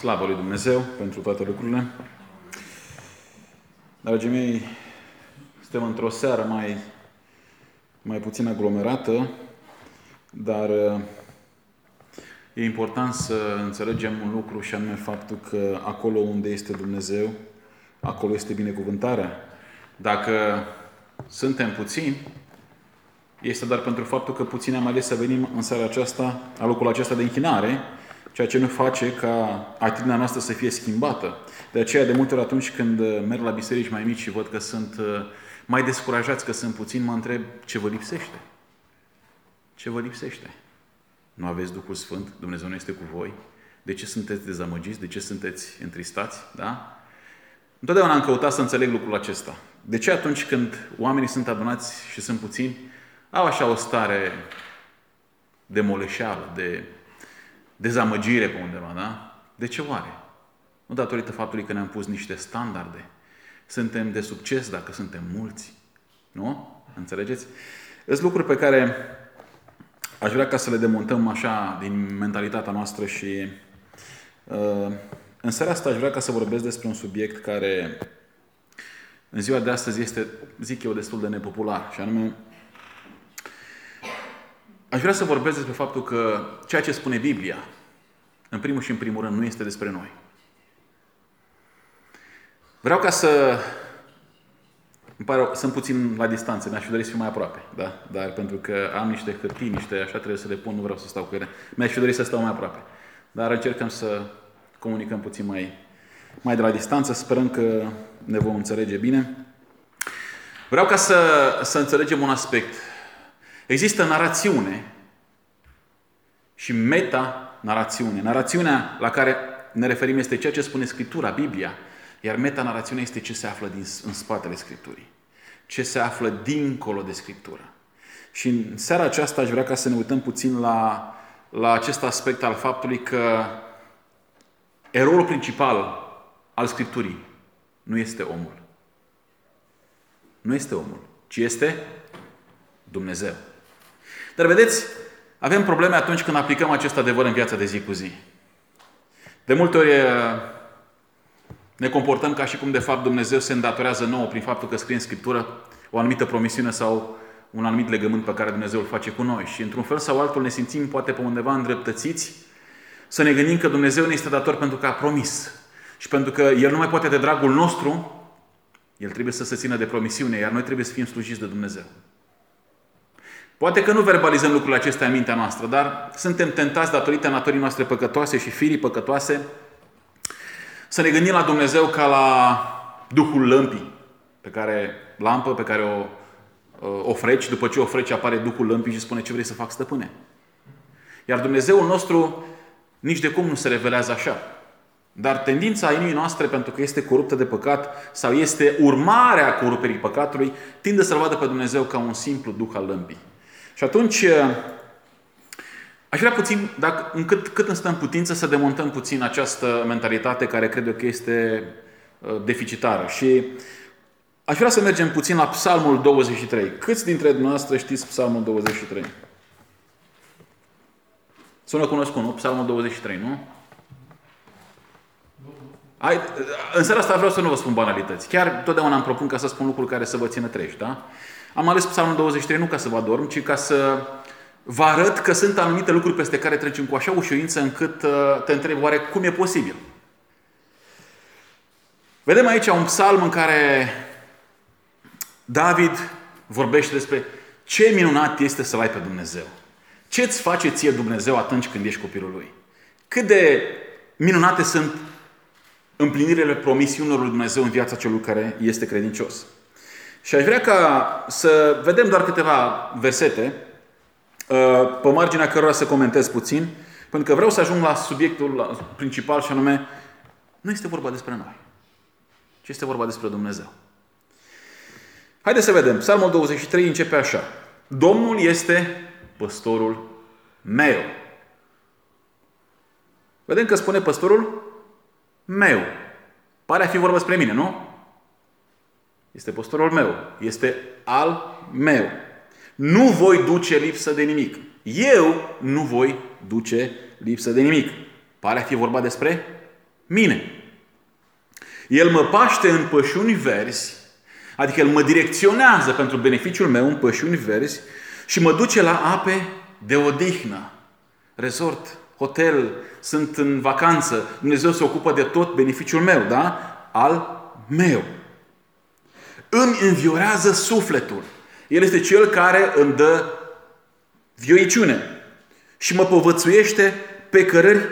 Slavă lui Dumnezeu pentru toate lucrurile. Dragii mei, suntem într-o seară mai puțin aglomerată, dar e important să înțelegem un lucru și anume faptul că acolo unde este Dumnezeu, acolo este binecuvântarea. Dacă suntem puțini, este doar pentru faptul că puțini am ales să venim în seara aceasta, la locul acesta de închinare, ceea ce nu face ca atitudinea noastră să fie schimbată. De aceea, de multe ori atunci când merg la biserici mai mici și văd că sunt mai descurajați, că sunt puțini, mă întreb, ce vă lipsește? Ce vă lipsește? Nu aveți Duhul Sfânt? Dumnezeu nu este cu voi? De ce sunteți dezamăgiți? De ce sunteți întristați? Da? Întotdeauna am căutat să înțeleg lucrul acesta. De ce atunci când oamenii sunt adunați și sunt puțini, au așa o stare de moleșeală, de dezamăgire pe undeva, da? De ce oare? Nu datorită faptului că ne-am pus niște standarde. Suntem de succes dacă suntem mulți. Nu? Înțelegeți? Sunt lucruri pe care aș vrea ca să le demontăm așa din mentalitatea noastră și în seara asta aș vrea ca să vorbesc despre un subiect care în ziua de astăzi este, zic eu, destul de nepopular. Și anume, aș vrea să vorbesc despre faptul că ceea ce spune Biblia, în primul și în primul rând, nu este despre noi. Vreau ca să... Sunt puțin la distanță, mi-aș fi dorit să fiu mai aproape, da? Dar pentru că am niște hârtii, așa trebuie să le pun, nu vreau să stau cu ele. Mi-aș fi dorit să stau mai aproape. Dar încercăm să comunicăm puțin mai de la distanță, sperăm că ne vom înțelege bine. Vreau ca să înțelegem un aspect. Există narațiune și metanarațiune. Narațiunea la care ne referim este ceea ce spune Scriptura, Biblia. Iar metanarațiunea este ce se află în spatele Scripturii. Ce se află dincolo de Scriptură. Și în seara aceasta aș vrea ca să ne uităm puțin la acest aspect al faptului că erorul principal al Scripturii nu este omul. Nu este omul, ci este Dumnezeu. Dar vedeți, avem probleme atunci când aplicăm acest adevăr în viața de zi cu zi. De multe ori ne comportăm ca și cum de fapt Dumnezeu se îndatorează nouă prin faptul că scrie în Scriptură o anumită promisiune sau un anumit legământ pe care Dumnezeu îl face cu noi. Și într-un fel sau altul ne simțim poate pe undeva îndreptățiți să ne gândim că Dumnezeu ne este dator pentru că a promis. Și pentru că El nu mai poate de dragul nostru, El trebuie să se țină de promisiune, iar noi trebuie să fim slujiți de Dumnezeu. Poate că nu verbalizăm lucrurile acestea în mintea noastră, dar suntem tentați, datorită naturii noastre păcătoase și firii păcătoase, să ne gândim la Dumnezeu ca la duhul lămpii, pe care o freci, după ce o freci apare duhul lămpii și spune ce vrei să fac, stăpâne. Iar Dumnezeul nostru nici de cum nu se revelează așa. Dar tendința inimii noastre, pentru că este coruptă de păcat sau este urmarea coruperii păcatului, tinde să-L vadă pe Dumnezeu ca un simplu duh al lămpii. Și atunci, aș vrea puțin, cât îmi stă în putință, să demontăm puțin această mentalitate care cred eu că este deficitară. Și aș vrea să mergem puțin la Psalmul 23. Câți dintre dumneavoastră știți Psalmul 23? Sună cunoscut, nu? Psalmul 23, nu? În seara asta vreau să nu vă spun banalități. Chiar totdeauna îmi propun ca să spun lucruri care să vă țină treji, da? Am ales Psalmul 23 nu ca să vă adorm, ci ca să vă arăt că sunt anumite lucruri peste care trecem cu așa ușurință încât te întreb oare cum e posibil. Vedem aici un psalm în care David vorbește despre ce minunat este să-L ai pe Dumnezeu. Ce-ți face ție Dumnezeu atunci când ești copilul Lui? Cât de minunate sunt împlinirile promisiunilor lui Dumnezeu în viața celui care este credincios. Și aș vrea ca să vedem doar câteva versete pe marginea cărora să comentez puțin, pentru că vreau să ajung la subiectul principal și anume nu este vorba despre noi, ci este vorba despre Dumnezeu. Haideți să vedem. Psalmul 23 începe așa. Domnul este păstorul meu. Vedem că spune păstorul meu. Pare a fi vorba despre mine, nu? Este păstorul meu. Este al meu. Nu voi duce lipsă de nimic. Eu nu voi duce lipsă de nimic. Pare a fi vorba despre mine. El mă paște în pășuni verzi, adică El mă direcționează pentru beneficiul meu în pășuni verzi și mă duce la ape de odihnă. Resort, hotel, sunt în vacanță. Dumnezeu se ocupă de tot beneficiul meu, da? Al meu. Îmi înviorează sufletul. El este Cel care îmi dă vioiciune și mă povățuiește pe cărări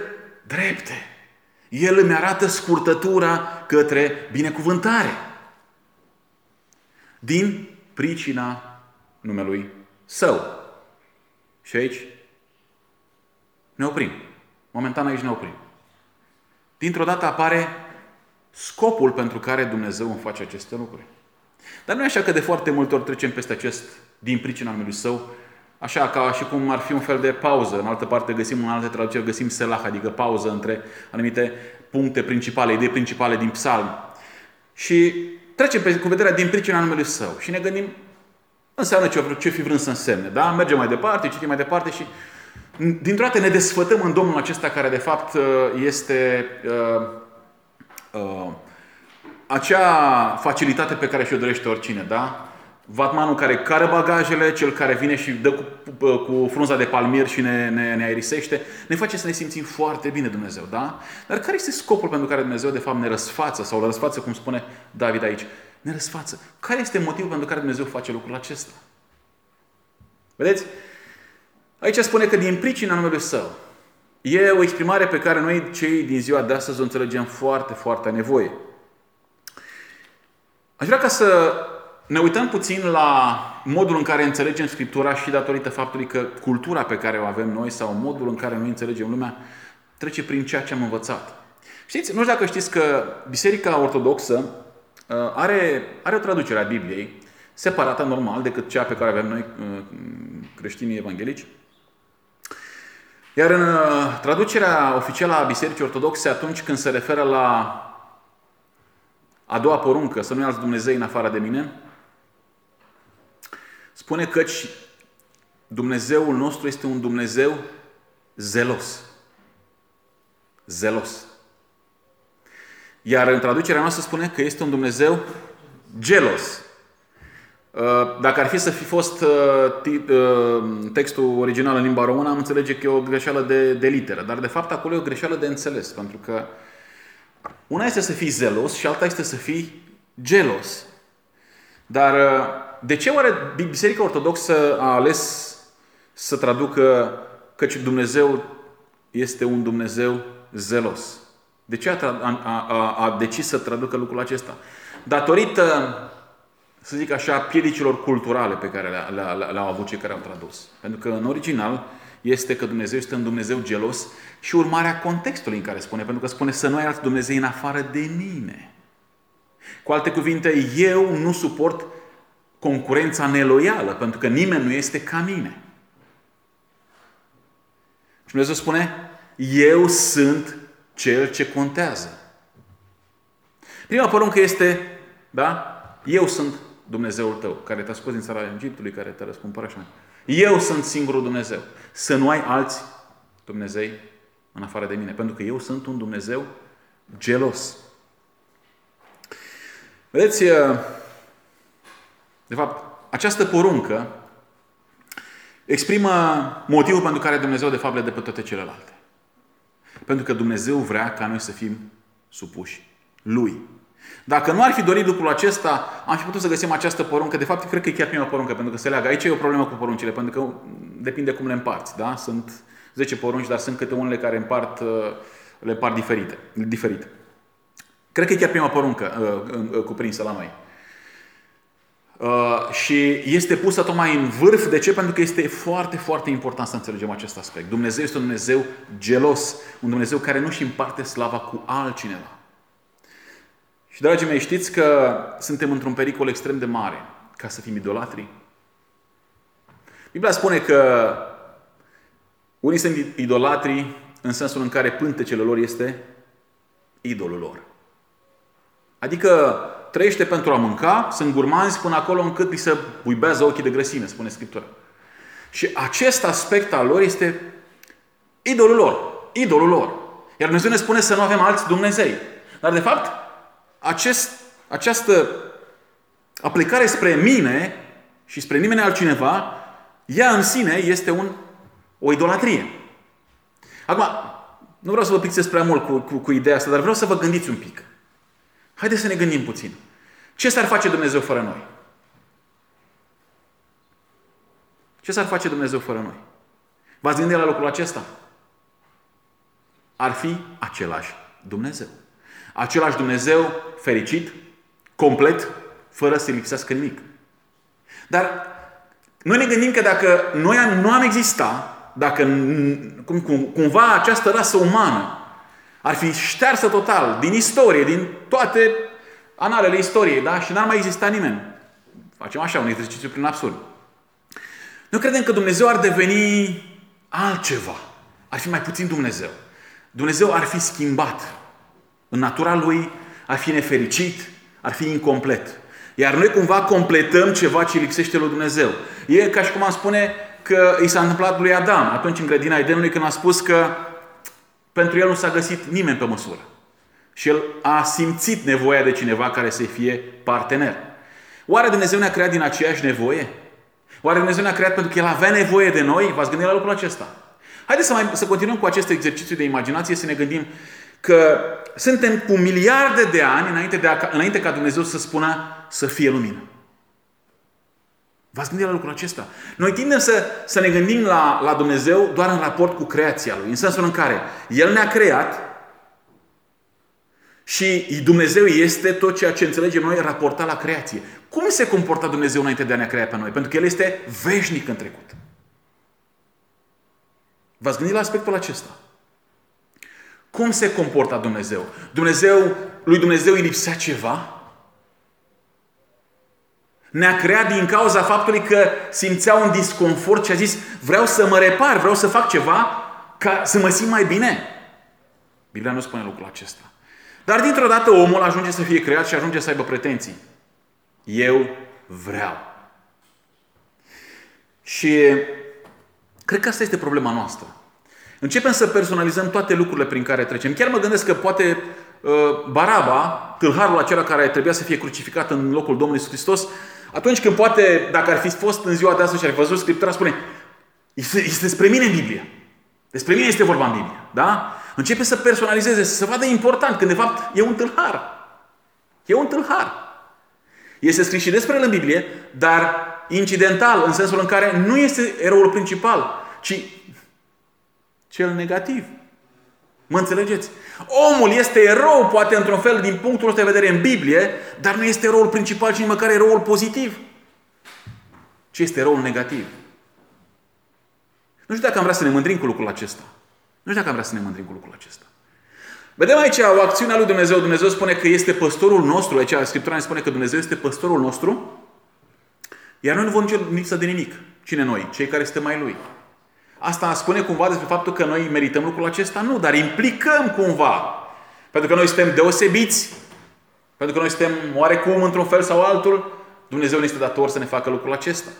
drepte. El îmi arată scurtătura către binecuvântare. Din pricina numelui Său. Și aici ne oprim. Momentan aici ne oprim. Dintr-o dată apare scopul pentru care Dumnezeu îmi face aceste lucruri. Dar nu e așa că de foarte multe ori trecem peste acest din pricina numelui Său, așa ca și cum ar fi un fel de pauză. În altă parte găsim, în alte traduceri găsim selah, adică pauză între anumite puncte principale, idei principale din psalm. Și trecem cu vederea din pricina numelui Său și ne gândim înseamnă ce fi vrând să însemne, da? Mergem mai departe, citim mai departe și dintr-o dată ne desfătăm în Domnul acesta care de fapt este acea facilitate pe care și-o dorește oricine, da? Vatmanul care cară bagajele, cel care vine și dă cu frunza de palmier și ne aerisește, ne face să ne simțim foarte bine Dumnezeu, da? Dar care este scopul pentru care Dumnezeu de fapt ne răsfață, sau răsfață, cum spune David aici? Ne răsfață. Care este motivul pentru care Dumnezeu face lucrul acesta? Vedeți? Aici spune că din pricina numelui Său. E o exprimare pe care noi, cei din ziua de astăzi, o înțelegem foarte, foarte nevoie. Aș vrea ca să ne uităm puțin la modul în care înțelegem Scriptura și datorită faptului că cultura pe care o avem noi sau modul în care noi înțelegem lumea trece prin ceea ce am învățat. Știți, nu știu dacă știți că Biserica Ortodoxă are o traducere a Bibliei separată, normal, decât cea pe care avem noi creștinii evanghelici. Iar în traducerea oficială a Bisericii Ortodoxe, atunci când se referă la a doua poruncă, să nu-i alți Dumnezei în afară de mine, spune căci Dumnezeul nostru este un Dumnezeu zelos. Zelos. Iar în traducerea noastră spune că este un Dumnezeu gelos. Dacă ar fi să fi fost textul original în limba română, am înțelege că e o greșeală de literă. Dar de fapt acolo e o greșeală de înțeles. Pentru că una este să fii zelos și alta este să fii gelos. Dar de ce oare Biserica Ortodoxă a ales să traducă căci Dumnezeu este un Dumnezeu zelos? De ce a decis să traducă lucrul acesta? Datorită, să zic așa, piedicilor culturale pe care le-au avut cei care au tradus. Pentru că în original este că Dumnezeu este un Dumnezeu gelos și urmarea contextului în care spune. Pentru că spune să nu ai alți Dumnezei în afară de mine. Cu alte cuvinte, eu nu suport concurența neloială, pentru că nimeni nu este ca mine. Și Dumnezeu spune, eu sunt Cel ce contează. Prima poruncă este, da? Eu sunt Dumnezeul tău, care te-a scos din țara Egiptului, care te-a răscumpărat așa. Eu sunt singurul Dumnezeu. Să nu ai alți Dumnezei în afară de mine. Pentru că eu sunt un Dumnezeu gelos. Vedeți, de fapt, această poruncă exprimă motivul pentru care Dumnezeu, de fapt, le dă pe toate celelalte. Pentru că Dumnezeu vrea ca noi să fim supuși Lui. Dacă nu ar fi dorit lucrul acesta, am fi putut să găsim această poruncă. De fapt, cred că e chiar prima poruncă, pentru că se leagă. Aici e o problemă cu poruncile, pentru că depinde cum le împarți. Da? Sunt 10 porunci, dar sunt câte unele care le împart diferit. Cred că e chiar prima poruncă cuprinsă la noi. Și este pusă tocmai în vârf. De ce? Pentru că este foarte, foarte important să înțelegem acest aspect. Dumnezeu este un Dumnezeu gelos. Un Dumnezeu care nu-și împarte slava cu altcineva. Și, dragii mei, știți că suntem într-un pericol extrem de mare ca să fim idolatri? Biblia spune că unii sunt idolatri în sensul în care pântecele lor este idolul lor. Adică trăiește pentru a mânca, sunt gurmanzi până acolo încât li se buibează ochii de grăsime, spune Scriptura. Și acest aspect al lor este idolul lor. Iar Dumnezeu ne spune să nu avem alți Dumnezei. Dar de fapt, această aplicare spre mine și spre nimeni altcineva, ea în sine este o idolatrie. Acum, nu vreau să vă plictisesc prea mult cu ideea asta, dar vreau să vă gândiți un pic. Haideți să ne gândim puțin. Ce s-ar face Dumnezeu fără noi? Ce s-ar face Dumnezeu fără noi? V-ați gândit la locul acesta? Ar fi același Dumnezeu. Același Dumnezeu fericit, complet, fără să-i lipsească nimic. Dar noi ne gândim că dacă noi nu am exista, dacă cumva această rasă umană ar fi ștearsă total din istorie, din toate analele istoriei, da? Și n-ar mai exista nimeni. Facem așa un exercițiu prin absurd. Noi credem că Dumnezeu ar deveni altceva. Ar fi mai puțin Dumnezeu. Dumnezeu ar fi schimbat. În natura Lui ar fi nefericit, ar fi incomplet. Iar noi cumva completăm ceva ce lipsește lui Dumnezeu. E ca și cum am spune că i s-a întâmplat lui Adam atunci în grădina Edenului, când a spus că pentru el nu s-a găsit nimeni pe măsură. Și el a simțit nevoia de cineva care să-i fie partener. Oare Dumnezeu ne-a creat din aceeași nevoie? Oare Dumnezeu ne-a creat pentru că El avea nevoie de noi? V-ați gândit la lucrul acesta? Haideți să continuăm cu acest exercițiu de imaginație, să ne gândim că suntem cu miliarde de ani înainte ca Dumnezeu să spună să fie lumină. V-ați gândit la lucrul acesta? Noi tindem să ne gândim la Dumnezeu doar în raport cu creația Lui. În sensul în care El ne-a creat și Dumnezeu este tot ceea ce înțelegem noi raportat la creație. Cum se comporta Dumnezeu înainte de a ne crea pe noi? Pentru că El este veșnic în trecut. V-ați gândit la aspectul acesta? Cum se comporta Dumnezeu? Lui Dumnezeu îi lipsea ceva? Ne-a creat din cauza faptului că simțea un disconfort și a zis vreau să mă repar, vreau să fac ceva ca să mă simt mai bine. Biblia nu spune lucrul acesta. Dar dintr-o dată omul ajunge să fie creat și ajunge să aibă pretenții. Eu vreau. Și cred că asta este problema noastră. Începem să personalizăm toate lucrurile prin care trecem. Chiar mă gândesc că poate Baraba, tâlharul acela care trebuia să fie crucificat în locul Domnului Iisus Hristos, atunci când poate, dacă ar fi fost în ziua de astăzi și ar fi văzut Scriptura, spune este despre mine în Biblie. Despre mine este vorba în Biblie. Da? Începe să personalizeze, să se vadă important, când de fapt e un tâlhar. E un tâlhar. Este scris și despre el în Biblie, dar incidental, în sensul în care nu este eroul principal, ci cel negativ. Mă înțelegeți? Omul este erou, poate, într-un fel, din punctul ăsta de vedere în Biblie, dar nu este eroul principal, ci nici măcar eroul pozitiv. Ce este eroul negativ? Nu știu dacă am vrea să ne mândrim cu lucrul acesta. Vedem aici o acțiune a lui Dumnezeu. Dumnezeu spune că este păstorul nostru. Aici Scriptura ne spune că Dumnezeu este păstorul nostru. Iar noi nu vom duce lipsă de nimic. Cine noi? Cei care suntem mai Lui. Asta spune cumva despre faptul că noi merităm lucrul acesta? Nu, dar implicăm cumva. Pentru că noi suntem deosebiți. Pentru că noi suntem oarecum într-un fel sau altul. Dumnezeu ne este dator să ne facă lucrul acesta.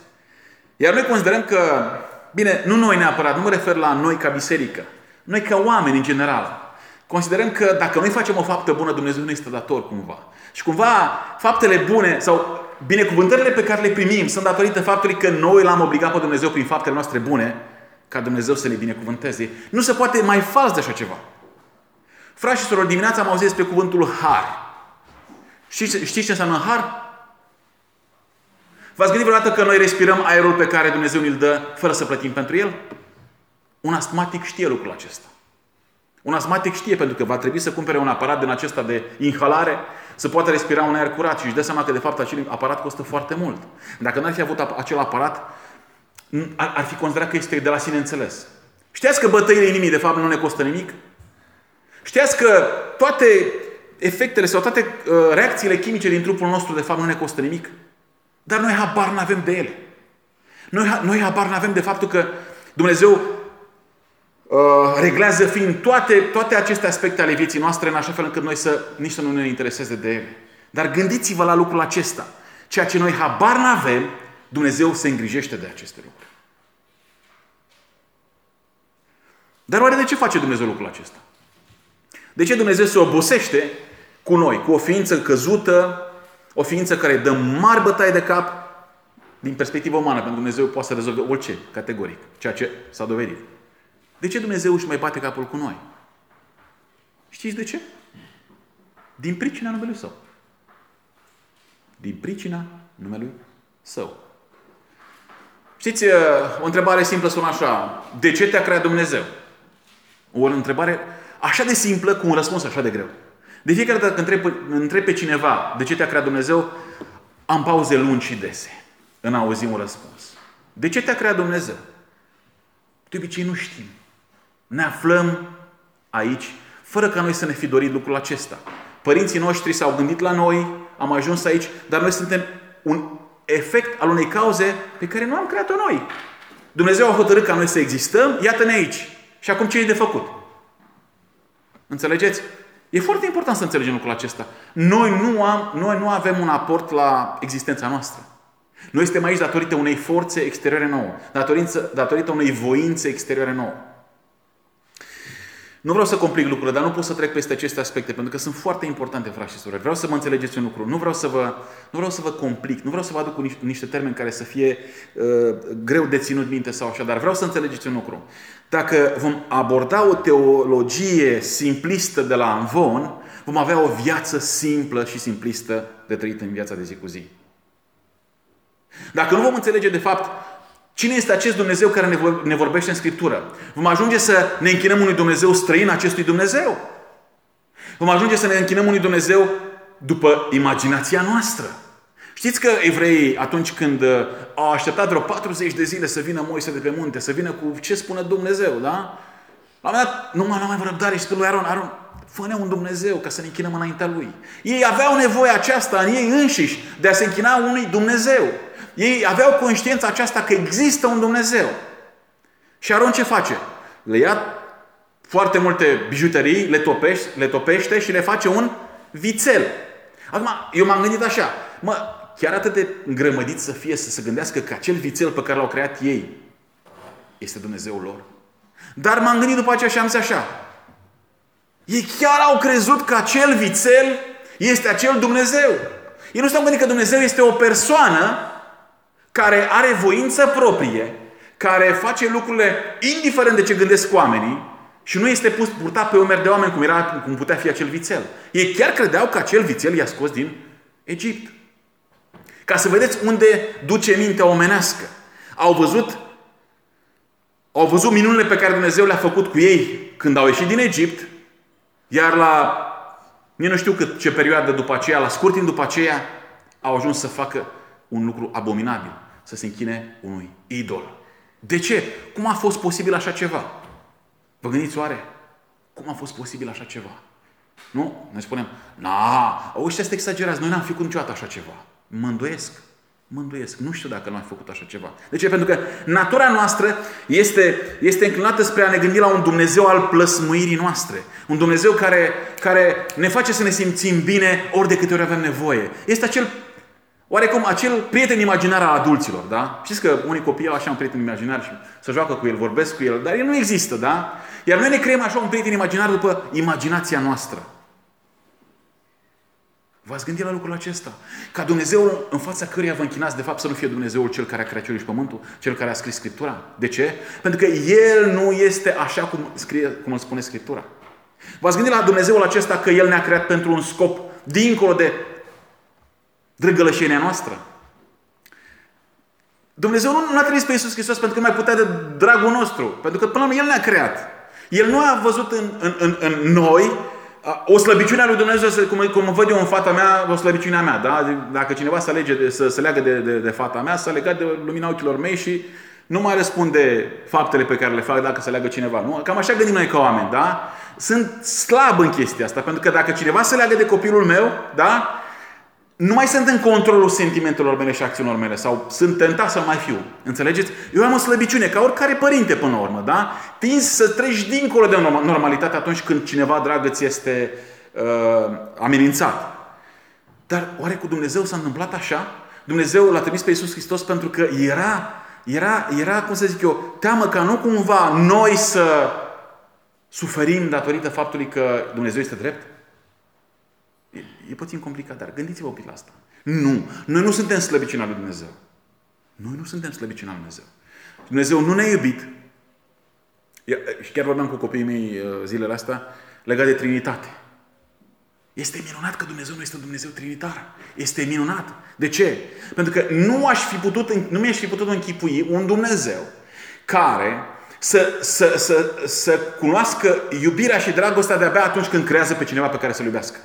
Iar noi considerăm că, bine, nu noi neapărat, nu mă refer la noi ca biserică. Noi ca oameni în general. Considerăm că dacă noi facem o faptă bună, Dumnezeu ne este dator cumva. Și cumva faptele bune sau binecuvântările pe care le primim sunt datorită faptului că noi L-am obligat pe Dumnezeu prin faptele noastre bune ca Dumnezeu să le binecuvânteze. Nu se poate mai fals de așa ceva. Frați și surori, dimineața am auzit despre cuvântul har. Știți ce înseamnă har? V-ați gândit vreodată că noi respirăm aerul pe care Dumnezeu ne-l dă fără să plătim pentru el? Un astmatic știe lucrul acesta. Un astmatic știe, pentru că va trebui să cumpere un aparat din acesta de inhalare să poată respira un aer curat și își dă seama că de fapt acel aparat costă foarte mult. Dacă n-ar fi avut acel aparat, ar fi considerat că este de la sine înțeles. Știați că bătăile inimii de fapt nu ne costă nimic? Știați că toate efectele sau toate reacțiile chimice din trupul nostru de fapt nu ne costă nimic? Dar noi habar n-avem de ele. Noi habar n-avem de faptul că Dumnezeu reglează fiind toate aceste aspecte ale vieții noastre în așa fel încât noi nici să nu ne intereseze de ele. Dar gândiți-vă la lucrul acesta. Ceea ce noi habar n-avem, Dumnezeu se îngrijește de aceste lucruri. Dar oare de ce face Dumnezeu lucrul acesta? De ce Dumnezeu se obosește cu noi? Cu o ființă căzută, o ființă care dă mari bătaie de cap din perspectiva umană, pentru că Dumnezeu poate să rezolve orice, categoric, ceea ce s-a dovedit. De ce Dumnezeu își mai bate capul cu noi? Știți de ce? Din pricina numelui Său. Din pricina numelui Său. Știți, o întrebare simplă sună așa. De ce te-a creat Dumnezeu? O întrebare așa de simplă cu un răspuns așa de greu. De fiecare dată când întreb pe cineva de ce te-a creat Dumnezeu, am pauze lungi și dese în a auzi un răspuns. De ce te-a creat Dumnezeu? De obicei nu știm. Ne aflăm aici fără ca noi să ne fi dorit lucrul acesta. Părinții noștri s-au gândit la noi, am ajuns aici, dar noi suntem un efect al unei cauze pe care nu am creat-o noi. Dumnezeu a hotărât ca noi să existăm, iată-ne aici. Și acum ce e de făcut? Înțelegeți? E foarte important să înțelegem lucrul acesta. Noi nu avem un aport la existența noastră. Noi suntem aici datorită unei forțe exterioare nouă. Datorită unei voințe exterioare nouă. Nu vreau să complic lucrurile, dar nu pot să trec peste aceste aspecte, pentru că sunt foarte importante, frați și surori. Vreau să mă înțelegeți un lucru. Nu vreau să vă complic, nu vreau să vă aduc niște termeni care să fie greu de ținut minte sau așa, dar vreau să înțelegeți un lucru. Dacă vom aborda o teologie simplistă de la Anvon, vom avea o viață simplă și simplistă de trăit în viața de zi cu zi. Dacă nu vom înțelege, de fapt, cine este acest Dumnezeu care ne vorbește în Scriptură? Vom ajunge să ne închinăm unui Dumnezeu străin acestui Dumnezeu. Vom ajunge să ne închinăm unui Dumnezeu după imaginația noastră. Știți că evreii, atunci când au așteptat vreo 40 de zile să vină Moise de pe munte, să vină cu ce spune Dumnezeu, da? La un moment dat, nu mai avea răbdare și spune lui Aron, fă-ne un Dumnezeu ca să ne închinăm înaintea Lui. Ei aveau nevoie aceasta în ei înșiși de a se închina unui Dumnezeu. Ei aveau conștiința aceasta că există un Dumnezeu. Și Aron ce face? Le ia foarte multe bijuterii, le topește și le face un vițel. Acum, eu m-am gândit așa. Chiar atât de îngrămădit să fie să se gândească că acel vițel pe care l-au creat ei este Dumnezeul lor. Dar m-am gândit după aceea și am zis așa. Ei chiar au crezut că acel vițel este acel Dumnezeu. Ei nu s-au gândit că Dumnezeu este o persoană care are voință proprie, care face lucrurile indiferent de ce gândesc oamenii și nu este purtat pe umeri de oameni cum putea fi acel vițel. Ei chiar credeau că acel vițel i-a scos din Egipt. Ca să vedeți unde duce mintea omenească. Au văzut minunile pe care Dumnezeu le-a făcut cu ei când au ieșit din Egipt, iar la nu știu ce perioadă după aceea, la scurt timp după aceea, au ajuns să facă un lucru abominabil, să se închine unui idol. De ce? Cum a fost posibil așa ceva? Vă gândiți oare? Cum a fost posibil așa ceva? Nu? Noi spunem, ăștia sunt exagerați, noi n-am făcut niciodată așa ceva. Mă îndoiesc. Nu știu dacă n-am făcut așa ceva. De ce? Pentru că natura noastră este înclinată spre a ne gândi la un Dumnezeu al plăsmuirii noastre. Un Dumnezeu care ne face să ne simțim bine ori de câte ori avem nevoie. Este acel prieten imaginar al adulților, da? Știți că unii copii au așa un prieten imaginar și se joacă cu el, vorbesc cu el, dar el nu există, da? Iar noi ne creăm așa un prieten imaginar după imaginația noastră. V-ați gândit la lucrul acesta? Ca Dumnezeul în fața căruia vă închinați, de fapt, să nu fie Dumnezeul cel care a creat cerul și pământul, cel care a scris Scriptura. De ce? Pentru că El nu este așa cum îl spune Scriptura. V-ați gândit la Dumnezeul acesta că El ne-a creat pentru un scop dincolo de drăgălășenia noastră? Dumnezeu nu l-a trimis pe Iisus Hristos pentru că nu mai putea de dragul nostru. Pentru că până la urmă El ne-a creat. El nu a văzut în noi o slăbiciune a lui Dumnezeu, cum văd eu în fata mea, o slăbiciune a mea. Da? Dacă cineva se leagă de fata mea, s-a legat de lumina ochilor mei și nu mai răspunde faptele pe care le fac dacă se leagă cineva. Nu? Cam așa gândim noi ca oameni. Da? Sunt slab în chestia asta. Pentru că dacă cineva se leagă de copilul meu, da? Nu mai sunt în controlul sentimentelor mele și acțiunilor mele. Sau sunt tentat să mai fiu. Înțelegeți? Eu am o slăbiciune, ca oricare părinte până la urmă, da? Tinzi să treci dincolo de normalitate atunci când cineva dragă ți este amenințat. Dar oare cu Dumnezeu s-a întâmplat așa? Dumnezeu l-a trimis pe Iisus Hristos pentru că era, cum să zic eu, teamă ca nu cumva noi să suferim datorită faptului că Dumnezeu este drept? E puțin complicat, dar gândiți-vă un pic la asta. Nu. Noi nu suntem slăbiciunea lui Dumnezeu. Noi nu suntem slăbiciunea lui Dumnezeu. Dumnezeu nu ne-a iubit. Și chiar vorbeam cu copiii mei zilele astea legat de Trinitate. Este minunat că Dumnezeu nu este Dumnezeu trinitar. Este minunat. De ce? Pentru că nu mi-aș fi putut închipui un Dumnezeu care să cunoască iubirea și dragostea de-abia atunci când creează pe cineva pe care să-l iubească.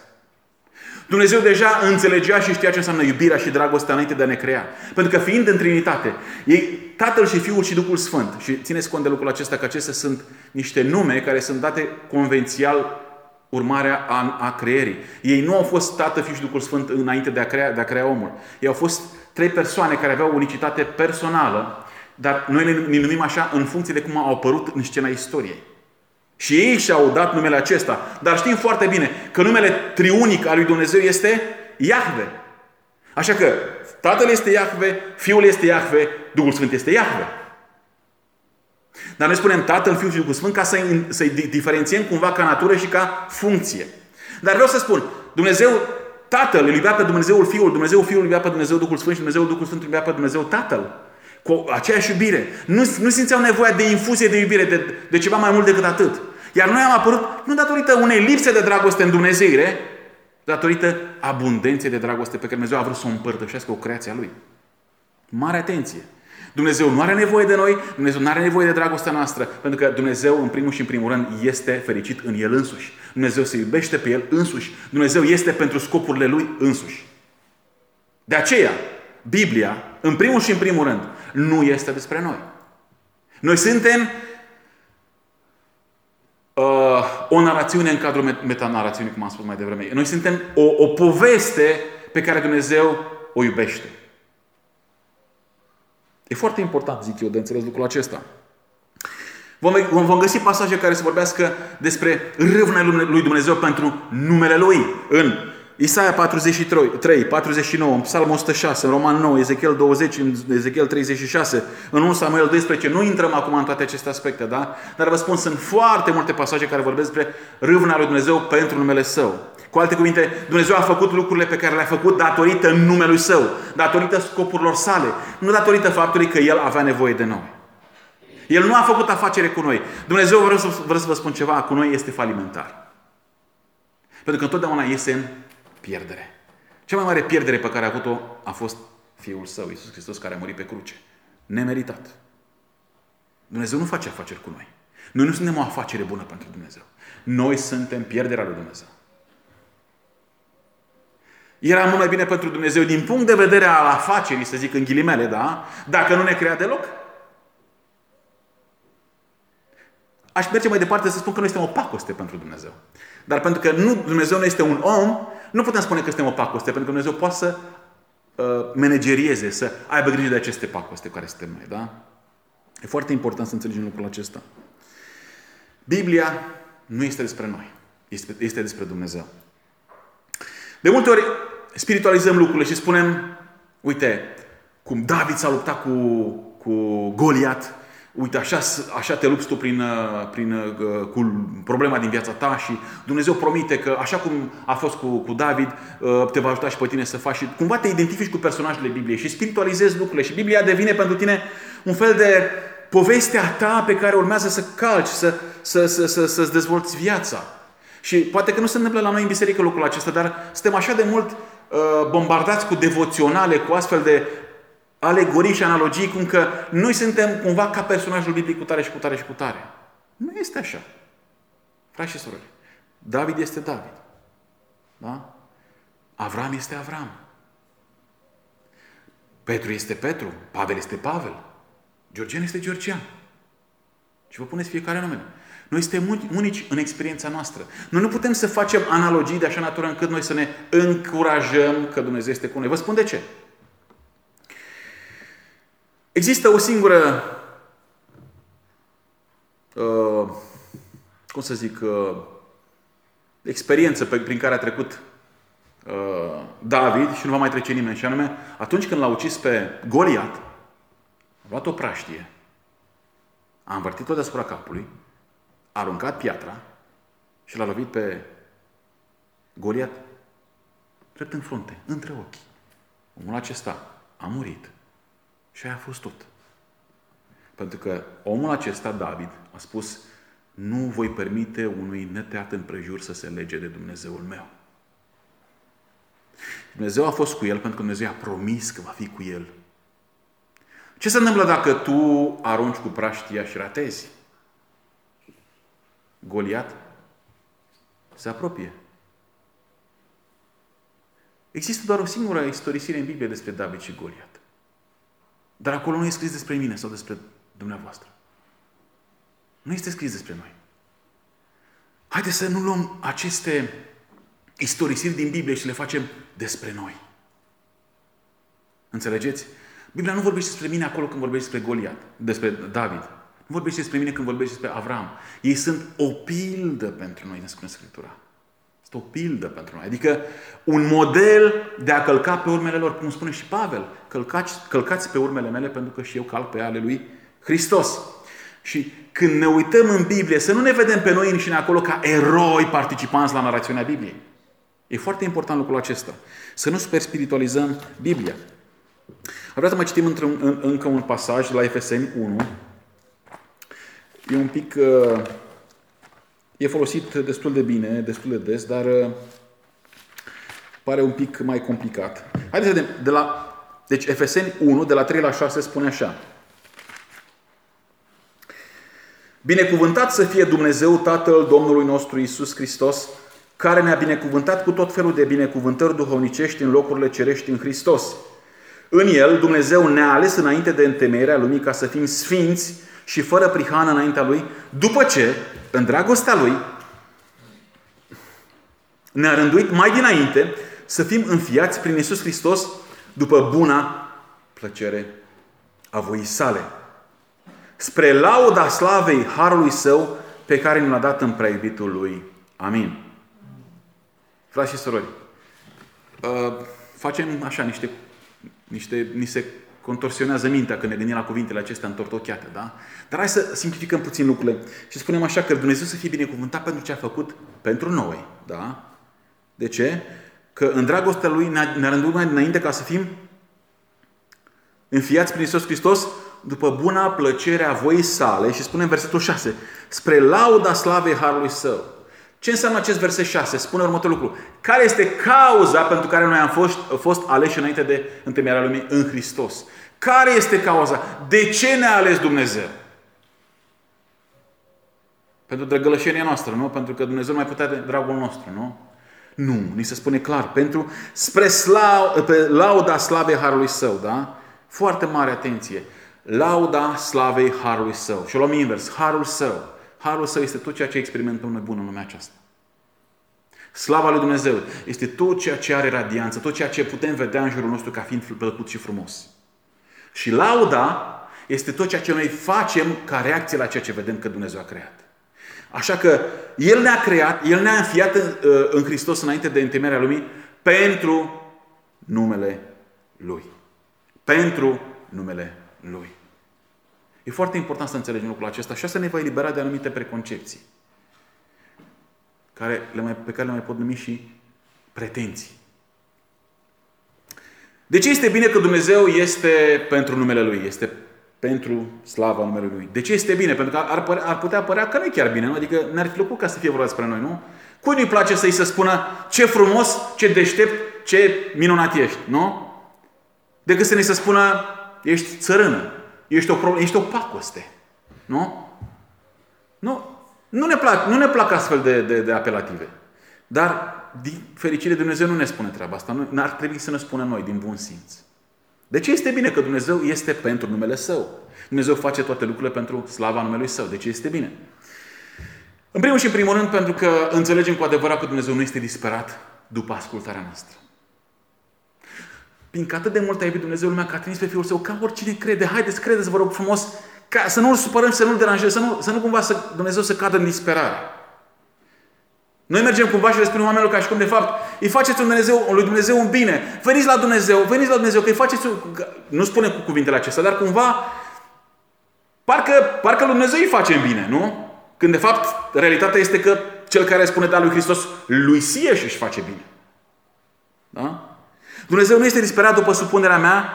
Dumnezeu deja înțelegea și știa ce înseamnă iubirea și dragostea înainte de a ne crea. Pentru că fiind în Trinitate, ei, Tatăl și Fiul și Duhul Sfânt, și țineți cont de lucrul acesta, că acestea sunt niște nume care sunt date convențial urmarea a creierii. Ei nu au fost Tatăl, Fiul și Duhul Sfânt înainte de a crea omul. Ei au fost trei persoane care aveau unicitate personală, dar noi le numim așa în funcție de cum au apărut în scena istoriei. Și ei și-au dat numele acesta. Dar știm foarte bine că numele triunic al lui Dumnezeu este Iahve. Așa că Tatăl este Iahve, Fiul este Iahve, Duhul Sfânt este Iahve. Dar noi spunem Tatăl, Fiul și Duhul Sfânt ca să-i diferențiem cumva ca natură și ca funcție. Dar vreau să spun, Dumnezeu Tatăl îl iubea pe Dumnezeul Fiul, Dumnezeul Fiul îl iubea pe Dumnezeul Duhul Sfânt și Dumnezeul Duhul Sfânt îl iubea pe Dumnezeul Tatăl. Cu aceeași iubire. Nu simțeau nevoia de infuzie de iubire, de ceva mai mult decât atât. Iar noi am apărut, nu datorită unei lipse de dragoste în Dumnezeire, datorită abundenței de dragoste pe care Dumnezeu a vrut să o împărtășească cu creația Lui. Mare atenție! Dumnezeu nu are nevoie de noi, Dumnezeu nu are nevoie de dragostea noastră, pentru că Dumnezeu, în primul și în primul rând, este fericit în El însuși. Dumnezeu se iubește pe El însuși. Dumnezeu este pentru scopurile Lui însuși. De aceea, Biblia, în primul și în primul rând, nu este despre noi. Noi suntem o narațiune în cadrul metanarațiunii, cum am spus mai devreme. Noi suntem o poveste pe care Dumnezeu o iubește. E foarte important, zic eu, de înțeles lucrul acesta. Vom găsi pasaje care să vorbească despre râvna lui Dumnezeu pentru numele Lui. În Isaia 43, 49, în Psalm 106, în Roman 9, Ezechiel 20, în Ezechiel 36, în 1 Samuel 12. Nu intrăm acum în toate aceste aspecte, da? Dar vă spun, sunt foarte multe pasaje care vorbesc despre râvna lui Dumnezeu pentru numele Său. Cu alte cuvinte, Dumnezeu a făcut lucrurile pe care le-a făcut datorită numelui Său, datorită scopurilor Sale, nu datorită faptului că El avea nevoie de noi. El nu a făcut afacere cu noi. Dumnezeu, vreau să vă spun ceva, cu noi este falimentar. Pentru că întotdeauna iese în pierdere. Cea mai mare pierdere pe care a avut-o a fost Fiul Său, Iisus Hristos, care a murit pe cruce. Nemeritat. Dumnezeu nu face afaceri cu noi. Noi nu suntem o afacere bună pentru Dumnezeu. Noi suntem pierderea lui Dumnezeu. Era mult mai bine pentru Dumnezeu din punct de vedere al afacerii, să zic în ghilimele, da? Dacă nu ne crea deloc. Aș merge mai departe să spun că noi suntem o pacoste pentru Dumnezeu. Dar pentru că Dumnezeu nu este un om, nu putem spune că suntem o pacoste, pentru că Dumnezeu poate să managerieze, să aibă grijă de aceste pacoste care suntem noi, da? E foarte important să înțelegem lucrul acesta. Biblia nu este despre noi. Este despre Dumnezeu. De multe ori spiritualizăm lucrurile și spunem, uite, cum David s-a luptat cu Goliat, uite, așa te lupți tu cu problema din viața ta și Dumnezeu promite că așa cum a fost cu David, te va ajuta și pe tine să faci. Și cumva te identifici cu personajele Bibliei și spiritualizezi lucrurile. Și Biblia devine pentru tine un fel de povestea ta pe care urmează să calci, să-ți dezvolți viața. Și poate că nu se întâmplă la noi în biserică lucrul acesta, dar suntem așa de mult bombardați cu devoționale, cu astfel de alegorii și analogii, cum că noi suntem cumva ca personajul biblic cu tare și cu tare și cu tare. Nu este așa. Frați și sorori, David este David. Da? Avram este Avram. Petru este Petru. Pavel este Pavel. Georgian este Georgian. Și vă puneți fiecare nume. Noi suntem unici în experiența noastră. Noi nu putem să facem analogii de așa natură încât noi să ne încurajăm că Dumnezeu este cu noi. Vă spun de ce. Există o singură, experiență prin care a trecut David și nu va mai trece nimeni. Și anume, atunci când l-a ucis pe Goliat, a luat o praștie, a învârtit-o deasupra capului, a aruncat piatra și l-a lovit pe Goliat drept în frunte, între ochi. Omul acesta a murit și aia a fost tot. Pentru că omul acesta, David, a spus: nu voi permite unui neteat împrejur să se lege de Dumnezeul meu. Dumnezeu a fost cu el pentru că Dumnezeu i-a promis că va fi cu el. Ce se întâmplă dacă tu arunci cu praștia și ratezi? Goliat se apropie. Există doar o singură istorisire în Biblie despre David și Goliat. Dar acolo nu e scris despre mine sau despre dumneavoastră. Nu este scris despre noi. Haideți să nu luăm aceste istorisiri din Biblie și le facem despre noi. Înțelegeți? Biblia nu vorbește despre mine acolo când vorbește despre Goliat, despre David. Nu vorbește despre mine când vorbește despre Avram. Ei sunt o pildă pentru noi, ne spune Scriptura. Este o pildă pentru noi. Adică un model de a călca pe urmele lor. Cum spune și Pavel, călcați pe urmele mele pentru că și eu calc pe ale lui Hristos. Și când ne uităm în Biblie, să nu ne vedem pe noi înșine acolo ca eroi participanți la narațiunea Bibliei. E foarte important lucrul acesta. Să nu superspiritualizăm Biblia. Vreau să mai citim încă un pasaj la Efeseni 1. E un pic... E folosit destul de bine, destul de des, dar pare un pic mai complicat. Haideți să vedem. Deci Efeseni 1, de la 3 la 6, spune așa. Binecuvântat să fie Dumnezeu, Tatăl Domnului nostru Iisus Hristos, care ne-a binecuvântat cu tot felul de binecuvântări duhovnicești în locurile cerești în Hristos. În El, Dumnezeu ne-a ales înainte de întemeierea lumii ca să fim sfinți și fără prihană înaintea Lui, după ce, în dragostea Lui, ne-a rânduit mai dinainte să fim înfiați prin Iisus Hristos după buna plăcere a voii sale. Spre lauda slavei harului Său pe care ne l-a dat în prea iubitul Lui. Amin. Frați și sorori, facem așa niște ni se contorsionează mintea când ne gândim la cuvintele acestea întortocheate, da? Dar hai să simplificăm puțin lucrurile și spunem așa, că Dumnezeu să fie binecuvântat pentru ce a făcut pentru noi, da? De ce? Că în dragostea Lui ne-a rânduit mai dinainte ca să fim înfiați prin Iisus Hristos după buna plăcere a voii sale și spune în versetul 6, spre lauda slavei harului Său. Ce înseamnă acest verset 6? Spune următorul lucru. Care este cauza pentru care noi am fost aleși înainte de întemeierea lumii în Hristos? Care este cauza? De ce ne-a ales Dumnezeu? Pentru drăgălășenia noastră, nu? Pentru că Dumnezeu nu mai putea de dragul nostru, nu? Nu, ni se spune clar. Pentru spre lauda slavei harului Său, da? Foarte mare atenție. Lauda slavei harului Său. Și o luăm invers. Harul Său. Harul Său este tot ceea ce experimentăm noi bun în lumea aceasta. Slava lui Dumnezeu este tot ceea ce are radianță, tot ceea ce putem vedea în jurul nostru ca fiind plăcut și frumos. Și lauda este tot ceea ce noi facem ca reacție la ceea ce vedem că Dumnezeu a creat. Așa că El ne-a creat, El ne-a înfiat în Hristos înainte de întemeierea lumii pentru numele Lui. Pentru numele Lui. E foarte important să înțelegem lucrul acesta și asta ne va elibera de anumite preconcepții pe care le mai pot numi și pretenții. De ce este bine că Dumnezeu este pentru numele Lui? Este pentru slava numelui Lui. De ce este bine? Pentru că ar putea părea că nu e chiar bine, nu? Adică ne-ar fi plăcut ca să fie vorba despre noi, nu? Cui nu-i place să-i se spună ce frumos, ce deștept, ce minunat ești, nu? Decât să ne se spună ești țărână. Ești o pacoste. Nu? Nu ne plac astfel de apelative. Dar, din fericire, Dumnezeu nu ne spune treaba asta. N-ar trebui să ne spună noi, din bun simț. De ce este bine? Că Dumnezeu este pentru numele Său. Dumnezeu face toate lucrurile pentru slava numelui Său. De ce este bine? În primul și în primul rând, pentru că înțelegem cu adevărat că Dumnezeu nu este disperat după ascultarea noastră. Fiindcă atât de mult a iubit Dumnezeu lumea că a trimis pe Fiul Său, ca oricine crede. Haideți, credeți, vă rog frumos, ca să nu-L supărăm, să nu-L deranjăm, să nu cumva Dumnezeu să cadă în disperare. Noi mergem cumva și le spunem oamenilor ca și cum, de fapt, îi faceți lui Dumnezeu un bine. Veniți la Dumnezeu, veniți la Dumnezeu, că îi faceți... Nu spune cu cuvintele acestea, dar cumva parcă lui Dumnezeu îi facem bine, nu? Când de fapt realitatea este că cel care spune da lui Hristos, lui sie și își face bine. Da? Dumnezeu nu este disperat după supunerea mea,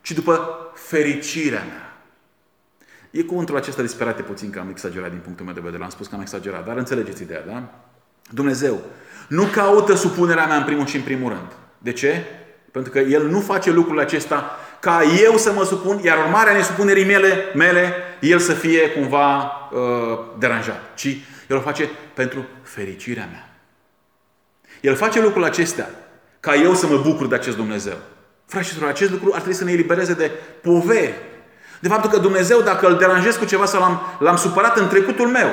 ci după fericirea mea. E cuvântul acesta disperat, e puțin că am exagerat din punctul meu de vedere. L-am spus că am exagerat, dar înțelegeți ideea, da? Dumnezeu nu caută supunerea mea în primul și în primul rând. De ce? Pentru că El nu face lucrul acesta ca eu să mă supun, iar urmarea nesupunerii mele, El să fie cumva deranjat. Ci El o face pentru fericirea mea. El face lucrul acesta ca eu să mă bucur de acest Dumnezeu. Fraților, acest lucru ar trebui să ne elibereze de poveri. De faptul că Dumnezeu, dacă îl deranjez cu ceva sau l-am supărat în trecutul meu,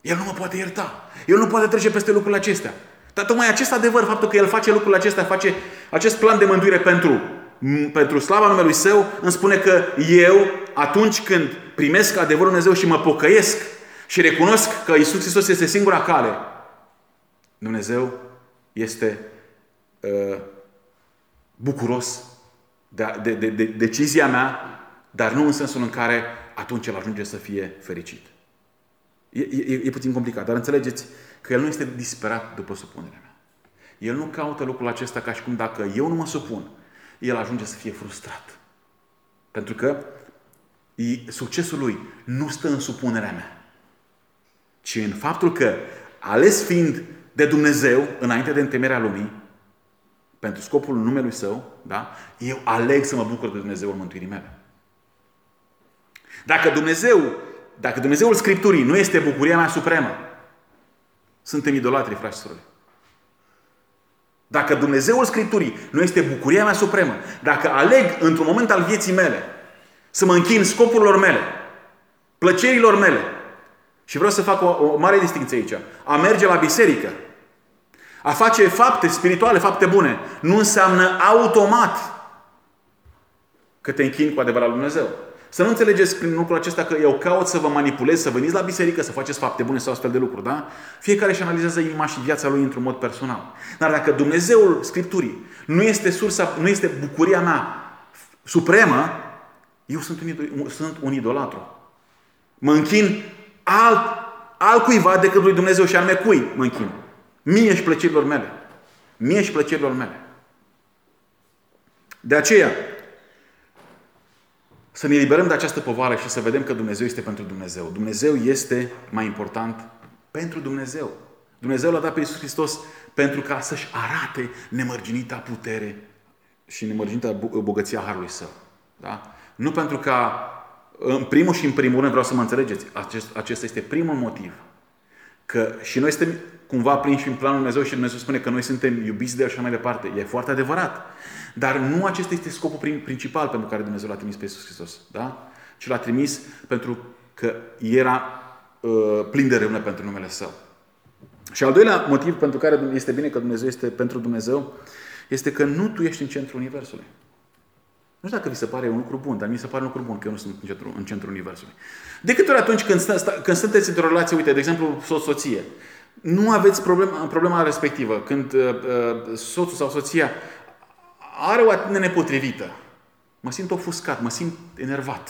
El nu mă poate ierta. El nu poate trece peste lucrurile acestea. Dar tocmai acest adevăr, faptul că El face lucrurile acestea, face acest plan de mântuire pentru slava numelui Său, îmi spune că eu, atunci când primesc adevărul Dumnezeu și mă pocăiesc și recunosc că Iisus Hristos este singura cale, Dumnezeu este bucuros de decizia mea, dar nu în sensul în care atunci El ajunge să fie fericit. E puțin complicat, dar înțelegeți că El nu este disperat după supunerea mea. El nu caută lucrul acesta ca și cum dacă eu nu mă supun, El ajunge să fie frustrat. Pentru că succesul Lui nu stă în supunerea mea, ci în faptul că, ales fiind de Dumnezeu, înainte de întemeierea lumii, pentru scopul numelui Său, da? Eu aleg să mă bucur de Dumnezeul mântuirii mele. Dacă Dumnezeul Scripturii nu este bucuria mea supremă, suntem idolatri, frați și surori. Dacă Dumnezeul Scripturii nu este bucuria mea supremă, dacă aleg într-un moment al vieții mele să mă închin scopurilor mele, plăcerilor mele, și vreau să fac o mare distinție aici, a merge la biserică, a face fapte spirituale, fapte bune, nu înseamnă automat că te închini cu adevărat la Dumnezeu. Să nu înțelegeți prin lucrul acesta că eu caut să vă manipulez, să veniți la biserică, să faceți fapte bune sau astfel de lucruri, da? Fiecare își analizează inima și viața lui într-un mod personal. Dar dacă Dumnezeul Scripturii nu este sursa, nu este bucuria mea supremă, eu sunt un idolatru. Mă închin altcuiva decât lui Dumnezeu și anume cui mă închin? Mie și plăcerilor mele. Mie și plăcerilor mele. De aceea, să ne eliberăm de această povară și să vedem că Dumnezeu este pentru Dumnezeu. Dumnezeu este mai important pentru Dumnezeu. Dumnezeu l-a dat pe Iisus Hristos pentru ca să-și arate nemărginita putere și nemărginita bogăția harului Său. Da? Nu pentru ca, în primul și în primul rând, vreau să mă înțelegeți, acesta este primul motiv. Că și noi suntem cumva prinși în planul Dumnezeu și Dumnezeu spune că noi suntem iubiți de El și așa mai departe. E foarte adevărat. Dar nu acesta este scopul principal pentru care Dumnezeu l-a trimis pe Iisus Hristos. Da? Ci l-a trimis pentru că era plin de râvnă pentru numele Său. Și al doilea motiv pentru care este bine că Dumnezeu este pentru Dumnezeu este că nu tu ești în centrul Universului. Nu știu dacă vi se pare un lucru bun, dar mi se pare un lucru bun că eu nu sunt în centrul Universului. De câte ori atunci când sunteți într-o relație, uite, de exemplu, soț-soție, nu aveți problema respectivă. Când soțul sau soția are o atitudine nepotrivită, mă simt ofuscat, mă simt enervat.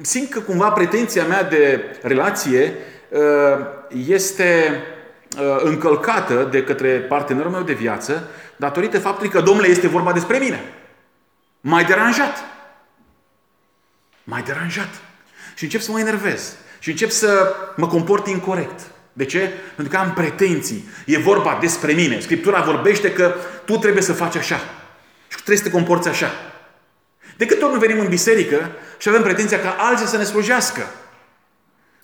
Simt că cumva pretenția mea de relație este încălcată de către partenerul meu de viață datorită faptului că, domnule, este vorba despre mine. M-ai deranjat. Și încep să mă enervez. Și încep să mă comport incorect. De ce? Pentru că am pretenții. E vorba despre mine. Scriptura vorbește că tu trebuie să faci așa. Și trebuie să te comporți așa. De câte ori nu venim în biserică și avem pretenția ca alții să ne slujească?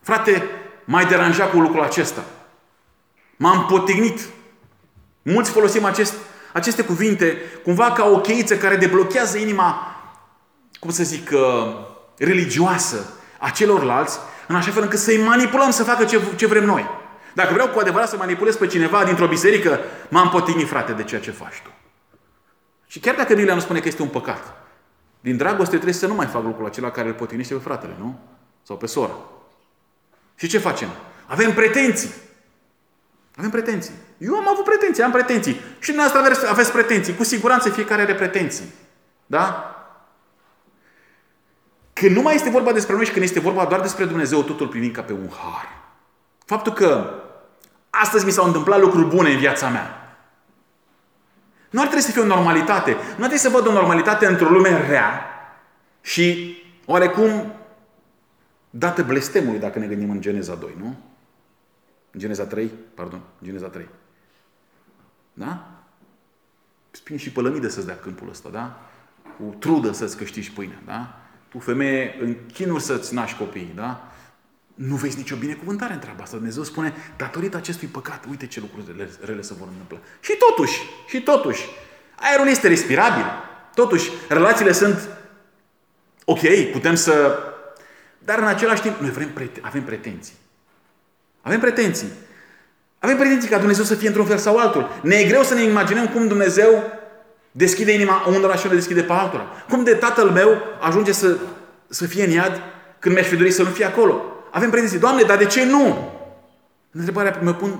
Frate, m-ai deranjat cu lucrul acesta. M-am potignit. Mulți folosim aceste cuvinte cumva ca o cheiță care deblochează inima, cum să zic, religioasă a celorlalți, în așa fel încât să-i manipulăm să facă ce vrem noi. Dacă vreau cu adevărat să manipulez pe cineva dintr-o biserică, m-am potignit, frate, de ceea ce faci tu. Și chiar dacă Biblia nu spune că este un păcat, din dragoste trebuie să nu mai fac lucrul acela care îl potignește pe fratele, nu? Sau pe sora. Și ce facem? Avem pretenții. Eu am avut pretenții, am pretenții. Și dumneavoastră aveți pretenții. Cu siguranță fiecare are pretenții. Da? Când nu mai este vorba despre noi și când este vorba doar despre Dumnezeu, totul privim ca pe un har. Faptul că astăzi mi s-au întâmplat lucruri bune în viața mea nu ar trebui să fie o normalitate. Nu ar trebui să văd o normalitate într-o lume rea și oarecum dată blestemului, dacă ne gândim în Geneza 2, nu? Geneza 3. Da? Spin și pălămidă să-ți dea câmpul ăsta, da? Cu trudă să-ți câștigi pâinea, da? Tu, femeie, în chinuri să-ți naști copiii, da? Nu vezi nicio binecuvântare în treaba asta. Dumnezeu spune, datorită acestui păcat, uite ce lucruri rele se vor întâmpla. Și totuși, aerul este respirabil. Totuși, relațiile sunt ok, putem să... Dar în același timp, noi avem pretenții. Avem pretenții ca Dumnezeu să fie într-un fel sau altul. Ne e greu să ne imaginăm cum Dumnezeu deschide inima unora și o deschide pe altora. Cum de tatăl meu ajunge să fie în iad când mi-aș fi dorit să nu fie acolo. Avem pretenții. Doamne, dar de ce nu? Întrebarea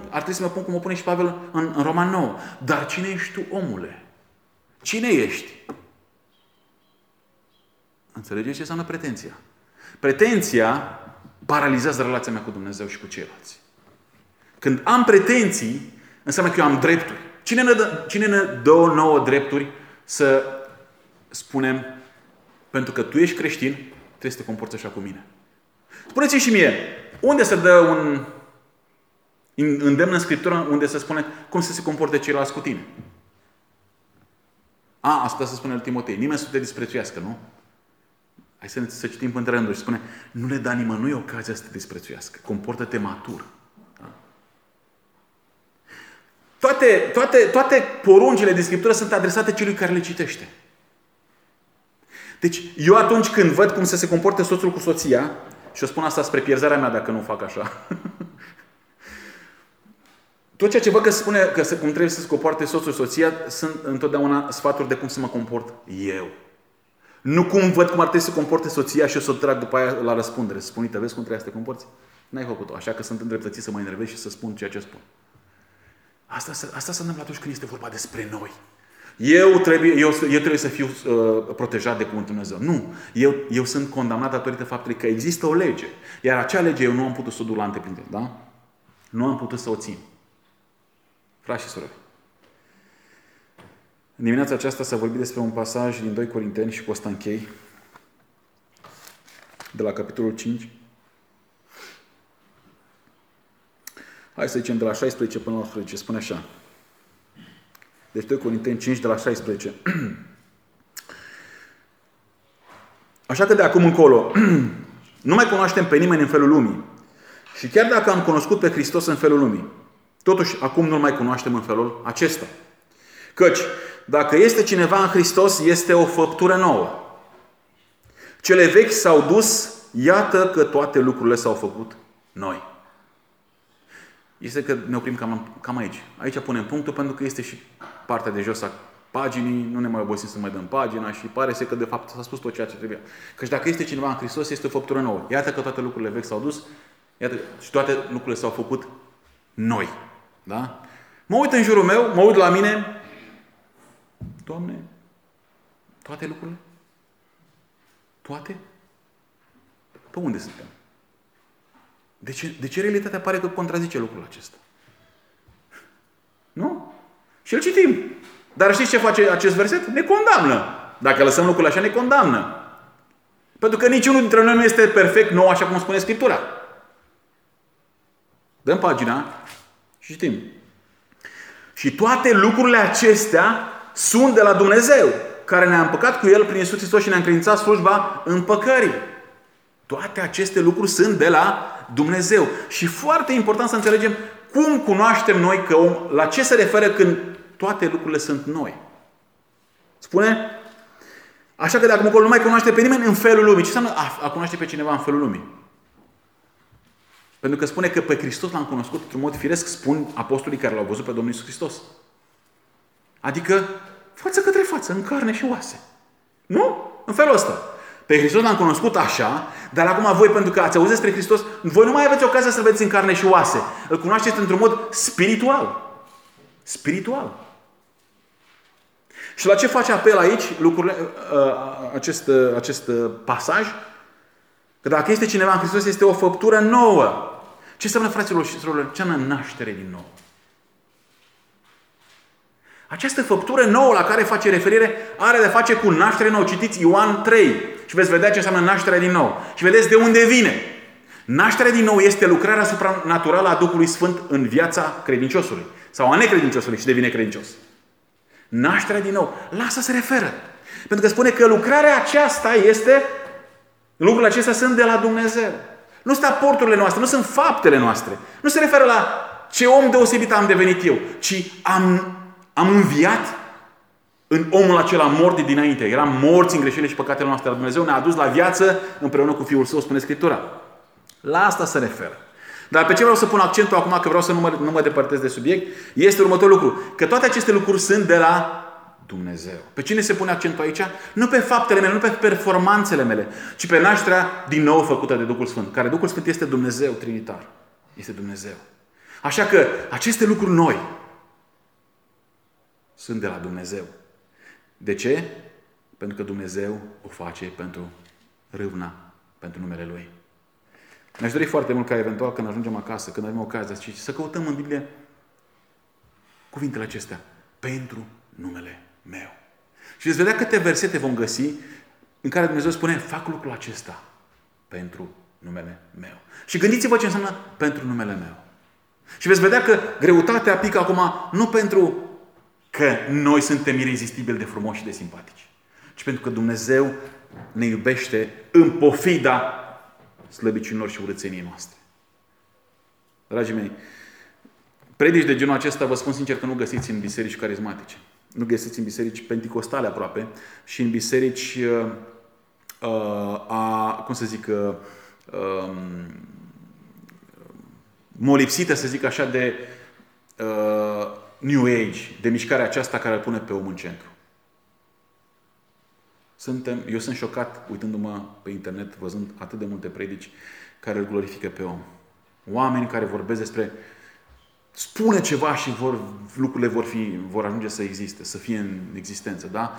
ar trebui să mă pun cum o pune și Pavel în Roman 9. Dar cine ești tu, omule? Cine ești? Înțelegeți ce înseamnă pretenția? Pretenția paralizează relația mea cu Dumnezeu și cu ceilalți. Când am pretenții, înseamnă că eu am drepturi. Cine ne dă nouă drepturi să spunem, pentru că tu ești creștin, trebuie să te comporți așa cu mine? Spuneți-mi și mie, unde se dă un îndemn în Scriptură unde se spune cum să se comporte ceilalți cu tine? Asta se spune lui Timotei. Nimeni să te disprețuiască, nu? Hai să citim până rândul și spune, nu le da nimănui ocazia să te disprețuiască. Comportă-te matur. Toate poruncile din Scriptură sunt adresate celui care le citește. Deci, eu atunci când văd cum să se comporte soțul cu soția, și o spun asta spre pierzarea mea dacă nu fac așa. Tot ceea ce văd că se spune că cum trebuie să se comporte soțul, soția, sunt întotdeauna sfaturi de cum să mă comport eu. Nu cum văd cum ar trebui să se comporte soția și o să o trag după aia la răspundere. Spune, te vezi cum trebuie să te comporți? N-ai făcut-o. Așa că sunt îndreptățit să mă enervez și să spun ceea ce spun. Asta se întâmplă atunci când este vorba despre noi. Eu trebuie să fiu protejat de Cuvântul Dumnezeu. Nu. Eu sunt condamnat datorită faptului că există o lege. Iar acea lege eu nu am putut să o duc la îndeplinire. Da? Nu am putut să o țin. Frați și surori, în dimineața aceasta s-a vorbit despre un pasaj din 2 Corinteni și cu asta închei. De la capitolul 5. Hai să zicem de la 16 până la 18. Spune așa. Deci 2 Corinteni 5 de la 16. Așa că de acum încolo nu mai cunoaștem pe nimeni în felul lumii. Și chiar dacă am cunoscut pe Hristos în felul lumii, totuși acum nu-L mai cunoaștem în felul acesta. Căci dacă este cineva în Hristos, este o făptură nouă. Cele vechi s-au dus, iată că toate lucrurile s-au făcut noi. Este că ne oprim cam aici. Aici punem punctul pentru că este și partea de jos a paginii. Nu ne mai obosim să mai dăm pagina și pare să că de fapt s-a spus tot ceea ce trebuia. Căci dacă este cineva în Hristos, este o făptură nouă. Iată că toate lucrurile vechi s-au dus. Iată și toate lucrurile s-au făcut noi. Da? Mă uit în jurul meu, mă uit la mine. Doamne, toate lucrurile? Toate? Pe unde suntem? De ce realitatea pare că contrazice lucrul acesta? Nu? Și îl citim. Dar știți ce face acest verset? Ne condamnă. Dacă lăsăm lucrurile așa, ne condamnă. Pentru că niciunul dintre noi nu este perfect, nou, așa cum spune Scriptura. Dăm pagina și citim. Și toate lucrurile acestea sunt de la Dumnezeu, care ne-a împăcat cu El prin Iisus Hristos și ne-a încredințat slujba împăcării. Toate aceste lucruri sunt de la Dumnezeu. Și foarte important să înțelegem cum cunoaștem noi că om, la ce se referă când toate lucrurile sunt noi. Spune, așa că de acum încolo nu mai cunoaște pe nimeni în felul lumii. Ce înseamnă a cunoaște pe cineva în felul lumii? Pentru că spune că pe Hristos l-am cunoscut într-un mod firesc, spun apostolii care l-au văzut pe Domnul Iisus Hristos. Adică față către față, în carne și oase. Nu? În felul ăsta. Pe Hristos l-am cunoscut așa, dar acum voi, pentru că ați auzit despre Hristos, voi nu mai aveți ocazia să-L vedeți în carne și oase. Îl cunoașteți într-un mod spiritual. Spiritual. Și la ce face apel aici acest pasaj? Că dacă este cineva în Hristos, este o făptură nouă. Ce înseamnă, fraților și surorilor? Ce înseamnă naștere din nou? Această făptură nouă la care face referire are de face cu naștere nouă. Citiți Ioan 3 și veți vedea ce înseamnă nașterea din nou. Și vedeți de unde vine. Nașterea din nou este lucrarea supranaturală a Duhului Sfânt în viața credinciosului. Sau a necredinciosului și devine credincios. Nașterea din nou. La asta se referă. Pentru că spune că lucrarea aceasta este... Lucrurile acestea sunt de la Dumnezeu. Nu sunt aporturile noastre, nu sunt faptele noastre. Nu se referă la ce om deosebit am devenit eu, ci am înviat în omul acela mort de dinainte. Eram morți în greșelile și păcatele noastre. Dar Dumnezeu ne-a adus la viață împreună cu Fiul Său, spune Scriptura. La asta se referă. Dar pe ce vreau să pun accentul acum, că vreau să nu mă depărtez de subiect, este următorul lucru. Că toate aceste lucruri sunt de la Dumnezeu. Pe cine se pune accentul aici? Nu pe faptele mele, nu pe performanțele mele, ci pe nașterea din nou făcută de Duhul Sfânt. Care Duhul Sfânt este Dumnezeu trinitar. Este Dumnezeu. Așa că aceste lucruri noi sunt de la Dumnezeu. De ce? Pentru că Dumnezeu o face pentru râvna, pentru numele Lui. Mi-aș dori foarte mult ca eventual când ajungem acasă, când avem ocazia, să căutăm în Biblie cuvintele acestea. Pentru numele meu. Și veți vedea câte versete vom găsi în care Dumnezeu spune, fac lucrul acesta pentru numele meu. Și gândiți-vă ce înseamnă pentru numele meu. Și veți vedea că greutatea pică acum nu pentru că noi suntem irezistibili de frumoși și de simpatici, ci pentru că Dumnezeu ne iubește în pofida slăbiciunilor și urâțeniei noastre. Dragii mei, predici de genul acesta, vă spun sincer că nu găsiți în biserici carismatice. Nu găsiți în biserici penticostale aproape și în biserici molipsite, să zic așa, de New Age, de mișcarea aceasta care îl pune pe om în centru. Eu sunt șocat uitându-mă pe internet, văzând atât de multe predici care îl glorifică pe om. Oameni care vorbesc despre spune ceva și lucrurile vor ajunge să existe, să fie în existență, da?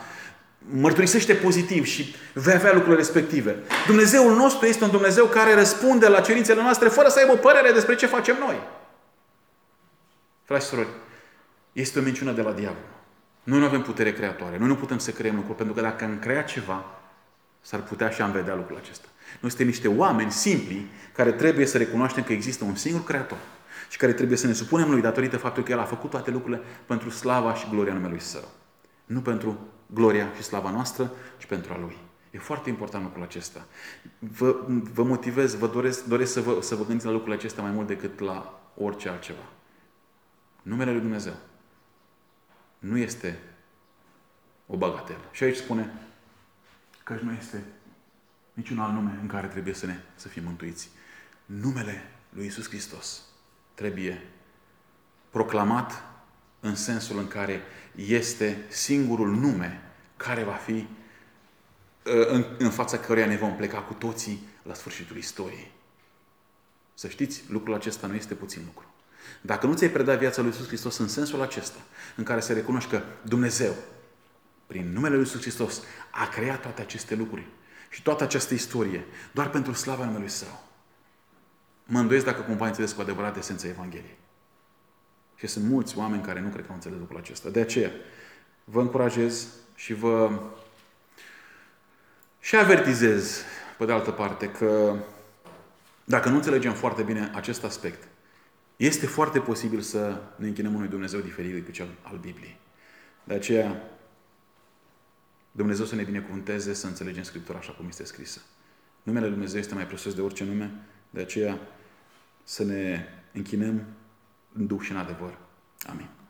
Mărturisește pozitiv și vei avea lucrurile respective. Dumnezeul nostru este un Dumnezeu care răspunde la cerințele noastre fără să aibă o părere despre ce facem noi. Frați și surori, este o minciună de la diavol. Noi nu avem putere creatoare. Noi nu putem să creăm lucruri, pentru că dacă am creat ceva, s-ar putea și am vedea lucrul acesta. Noi suntem niște oameni simpli care trebuie să recunoaștem că există un singur creator. Și care trebuie să ne supunem Lui datorită faptului că El a făcut toate lucrurile pentru slava și gloria numelui Său. Nu pentru gloria și slava noastră, ci pentru a Lui. E foarte important lucrul acesta. Vă motivez, doresc să vă gândiți la lucrurile acestea mai mult decât la orice altceva. Numele Lui Dumnezeu nu este o bagatelă. Și aici spune că nu este niciun alt nume în care trebuie să fim mântuiți. Numele Lui Iisus Hristos trebuie proclamat în sensul în care este singurul nume care va fi în fața căreia ne vom pleca cu toții la sfârșitul istoriei. Să știți, lucrul acesta nu este puțin lucru. Dacă nu ți-ai predat viața lui Iisus Hristos în sensul acesta, în care se recunoști că Dumnezeu, prin numele lui Iisus Hristos, a creat toate aceste lucruri și toată această istorie, doar pentru slava numelui Său, mă îndoiesc dacă cumva înțeles cu adevărat esența Evangheliei. Și sunt mulți oameni care nu cred că au înțeles lucrul acesta. De aceea, vă încurajez și vă avertizez, pe de altă parte, că dacă nu înțelegem foarte bine acest aspect, este foarte posibil să ne închinăm unui Dumnezeu diferit decât cel al Bibliei. De aceea, Dumnezeu să ne binecuvânteze să înțelegem Scriptura așa cum este scrisă. Numele Lui Dumnezeu este mai presus de orice nume. De aceea să ne închinăm în Duh și în adevăr. Amin.